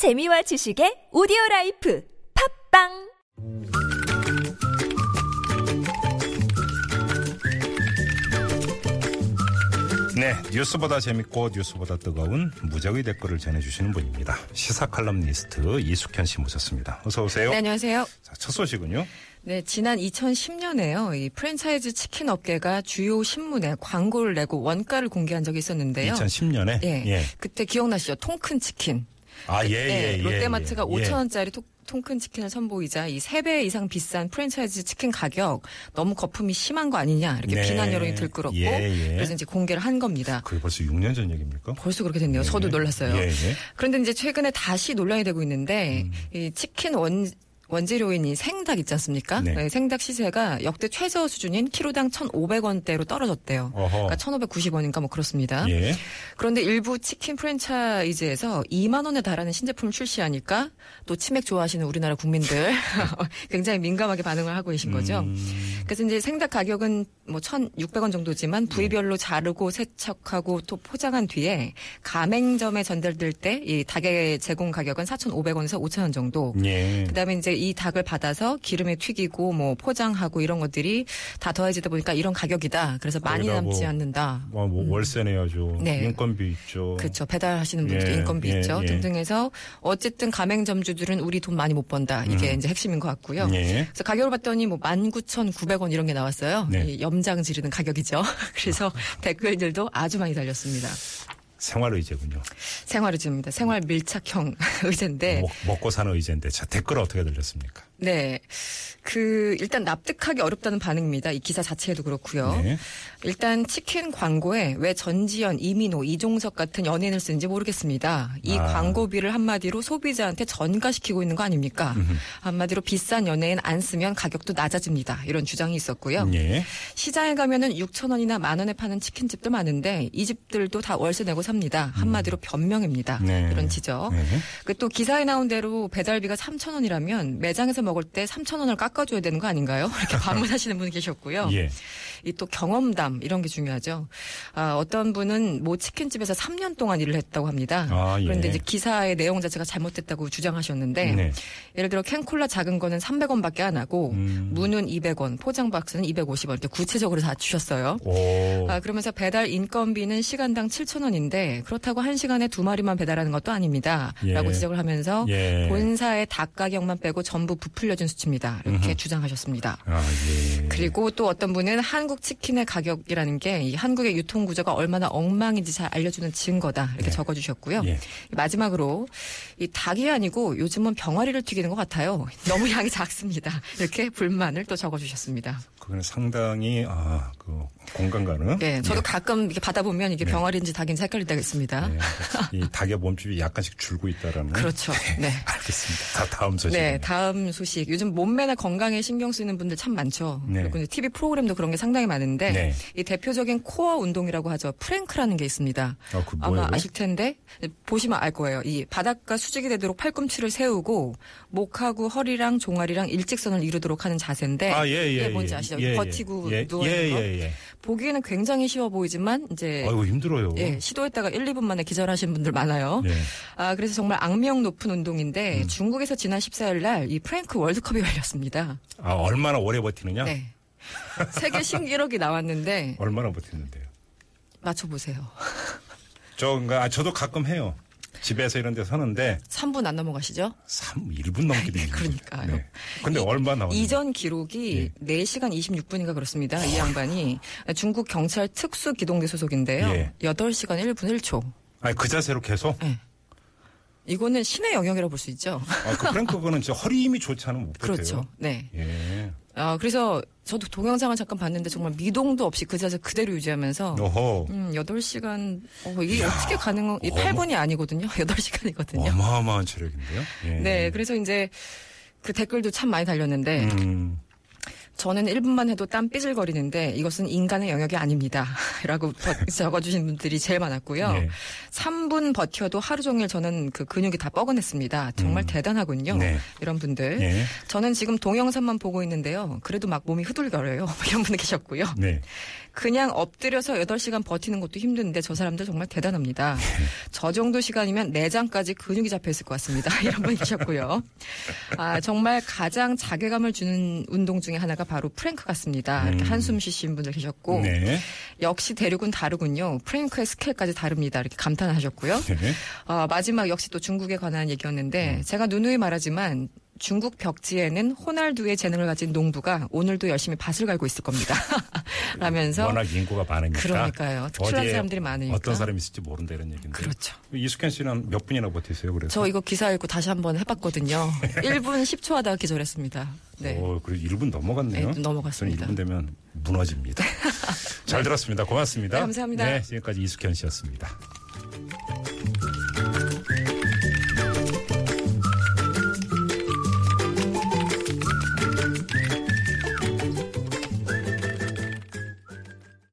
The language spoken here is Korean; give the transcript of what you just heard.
재미와 지식의 오디오라이프 팝빵. 네, 뉴스보다 재밌고 뉴스보다 뜨거운 무적의 댓글을 전해주시는 분입니다. 시사 칼럼니스트 이숙현 씨 모셨습니다. 어서 오세요. 네, 안녕하세요. 자, 첫 소식은요. 네, 지난 2010년에요. 이 프랜차이즈 치킨 업계가 주요 신문에 광고를 내고 원가를 공개한 적이 있었는데요. 2010년에? 네. 예. 그때 기억나시죠? 통큰 치킨. 아, 예, 예, 예. 롯데마트가 5,000원짜리 통큰 치킨을 선보이자 이 3배 이상 비싼 프랜차이즈 치킨 가격 너무 거품이 심한 거 아니냐 이렇게 네. 비난 여론이 들끓었고 예, 예. 그래서 이제 공개를 한 겁니다. 그게 벌써 6년 전 얘기입니까? 벌써 그렇게 됐네요. 예, 저도 놀랐어요. 예, 예. 그런데 이제 최근에 다시 논란이 되고 있는데 이 치킨 원재료인 이 생닭 있지 않습니까? 네. 생닭 시세가 역대 최저 수준인 키로당 1,500원대로 떨어졌대요. 그러니까 1,590원인가 뭐 그렇습니다. 예. 그런데 일부 치킨 프랜차이즈에서 2만 원에 달하는 신제품을 출시하니까 또 치맥 좋아하시는 우리나라 국민들 굉장히 민감하게 반응을 하고 계신 거죠. 그래서 이제 생닭 가격은 뭐 1,600원 정도지만 부위별로 자르고 세척하고 또 포장한 뒤에 가맹점에 전달될 때 이 닭의 제공 가격은 4,500원에서 5,000원 정도. 예. 그다음에 이제 이 닭을 받아서 기름에 튀기고 뭐 포장하고 이런 것들이 다 더해지다 보니까 이런 가격이다. 그래서 많이 남지 않는다. 뭐 월세 내야죠. 네. 인건비 있죠. 그렇죠. 배달하시는 분들도 예, 인건비 예, 있죠. 예. 등등해서 어쨌든 가맹점주들은 우리 돈 많이 못 번다. 이게 이제 핵심인 것 같고요. 예. 그래서 가격을 봤더니 뭐 19,900원 이런 게 나왔어요. 네. 이 염장 지르는 가격이죠. 그래서 댓글들도 아주 많이 달렸습니다. 생활의제군요. 생활의제입니다. 생활 밀착형 의제인데. 먹고 사는 의제인데. 자, 댓글 어떻게 들렸습니까? 네. 일단 납득하기 어렵다는 반응입니다. 이 기사 자체에도 그렇고요. 네. 일단 치킨 광고에 왜 전지현, 이민호, 이종석 같은 연예인을 쓰는지 모르겠습니다. 이 광고비를 한마디로 소비자한테 전가시키고 있는 거 아닙니까? 한마디로 비싼 연예인 안 쓰면 가격도 낮아집니다. 이런 주장이 있었고요. 네. 시장에 가면은 6,000원이나 만 원에 파는 치킨집도 많은데 이 집들도 다 월세 내고 삽니다. 한마디로 변명입니다. 네. 이런 지적. 네. 또 기사에 나온 대로 배달비가 3,000원이라면 매장에서 먹을 때 3,000원을 깎아줘야 되는 거 아닌가요? 이렇게 반문하시는 분이 계셨고요. 예. 이 또 경험담 이런 게 중요하죠. 아, 어떤 분은 뭐 치킨집에서 3년 동안 일을 했다고 합니다. 아, 예. 그런데 이제 기사의 내용 자체가 잘못됐다고 주장하셨는데 네. 예를 들어 캔콜라 작은 거는 300원밖에 안 하고 무는 200원, 포장박스는 250원 이렇게 구체적으로 다 주셨어요. 아, 그러면서 배달 인건비는 시간당 7,000원인데 그렇다고 1시간에 2마리만 배달하는 것도 아닙니다. 예. 라고 지적을 하면서 예. 본사의 닭 가격만 빼고 전부 부풀려진 수치입니다. 이렇게 주장하셨습니다. 아, 예. 그리고 또 어떤 분은 한국 치킨의 가격이라는 게 이 한국의 유통 구조가 얼마나 엉망인지 잘 알려주는 증거다. 이렇게 네. 적어주셨고요. 예. 마지막으로 이 닭이 아니고 요즘은 병아리를 튀기는 것 같아요. 너무 양이 작습니다. 이렇게 불만을 또 적어주셨습니다. 그건 상당히 공감 가능. 네, 저도 예. 가끔 이렇게 받아보면 이게 병아리인지 닭인지 헷갈릴 때가 있습니다. 네. 이 닭의 몸집이 약간씩 줄고 있다라는. 그렇죠. 네. 네. 알겠습니다. 자, 다음 소식. 네, 다음 소식. 요즘 몸매나 건강에 신경 쓰이는 분들 참 많죠. 네. 그리고 이제 TV 프로그램도 그런 게 상당히 많은데 네. 이 대표적인 코어 운동이라고 하죠. 프랭크라는 게 있습니다. 아마 아실 텐데 보시면 알 거예요. 이 바닥과 수직이 되도록 팔꿈치를 세우고 목하고 허리랑 종아리랑 일직선을 이루도록 하는 자세인데 이게 뭔지 아시죠? 예, 버티고 누워있는 거. 보기에는 굉장히 쉬워 보이지만 이제 아이고 힘들어요. 예, 시도했다가 1, 2분 만에 기절하시는 분들 많아요. 네. 아, 그래서 정말 악명 높은 운동인데 중국에서 지난 14일 날 이 프랭크 월드컵이 열렸습니다. 아, 얼마나 오래 버티느냐? 네. 세계 신기록이 나왔는데 얼마나 버티는데요? 맞춰 보세요. 저도 가끔 해요. 집에서 이런 데서 하는데 3분 안 넘어가시죠? 1분 넘기도 있는 그러니까요. 네. 근데 얼마 나왔나요? 이전 기록이 예. 4시간 26분인가 그렇습니다. 이 양반이 중국 경찰 특수기동대 소속인데요. 예. 8시간 1분 1초. 아니, 그 자세로 계속? 네. 이거는 신의 영역이라고 볼 수 있죠. 아, 그 프랭크거는 허리 힘이 좋지 않으면 못 버텨요. 그렇죠. 네. 예. 아, 그래서 저도 동영상을 잠깐 봤는데 정말 미동도 없이 그 자세 그대로 유지하면서 8시간 이게 어떻게 가능한 8분이 아니거든요. 8시간이거든요. 어마어마한 체력인데요. 예. 네. 그래서 이제 그 댓글도 참 많이 달렸는데 저는 1분만 해도 땀 삐질거리는데 이것은 인간의 영역이 아닙니다. 라고 적어주신 분들이 제일 많았고요. 네. 3분 버텨도 하루 종일 저는 그 근육이 다 뻐근했습니다. 정말 대단하군요. 네. 이런 분들. 네. 저는 지금 동영상만 보고 있는데요. 그래도 막 몸이 흐들거려요. 이런 분들 계셨고요. 네. 그냥 엎드려서 8시간 버티는 것도 힘든데 저 사람들 정말 대단합니다. 네. 저 정도 시간이면 내장까지 근육이 잡혀있을 것 같습니다. 이런 분이 계셨고요. 아, 정말 가장 자괴감을 주는 운동 중에 하나가 바로 프랭크 같습니다. 이렇게 한숨 쉬신 분들 계셨고 네. 역시 대륙은 다르군요. 프랭크의 스케일까지 다릅니다. 이렇게 감탄하셨고요. 네. 마지막 역시 또 중국에 관한 얘기였는데 제가 누누이 말하지만 중국 벽지에는 호날두의 재능을 가진 농부가 오늘도 열심히 밭을 갈고 있을 겁니다. 라면서 워낙 인구가 많으니까. 그러니까요. 특출난 사람들이 많으니까. 어떤 사람이 있을지 모른다 이런 얘기인데. 그렇죠. 이숙현 씨는 몇 분이나 버티세요? 그래서? 저 이거 기사 읽고 다시 한번 해봤거든요. 1분 10초 하다가 기절했습니다. 네. 그리고 1분 넘어갔네요. 네, 넘어갔습니다. 저는 1분 되면 무너집니다. 잘 들었습니다. 고맙습니다. 네, 감사합니다. 네, 지금까지 이숙현 씨였습니다.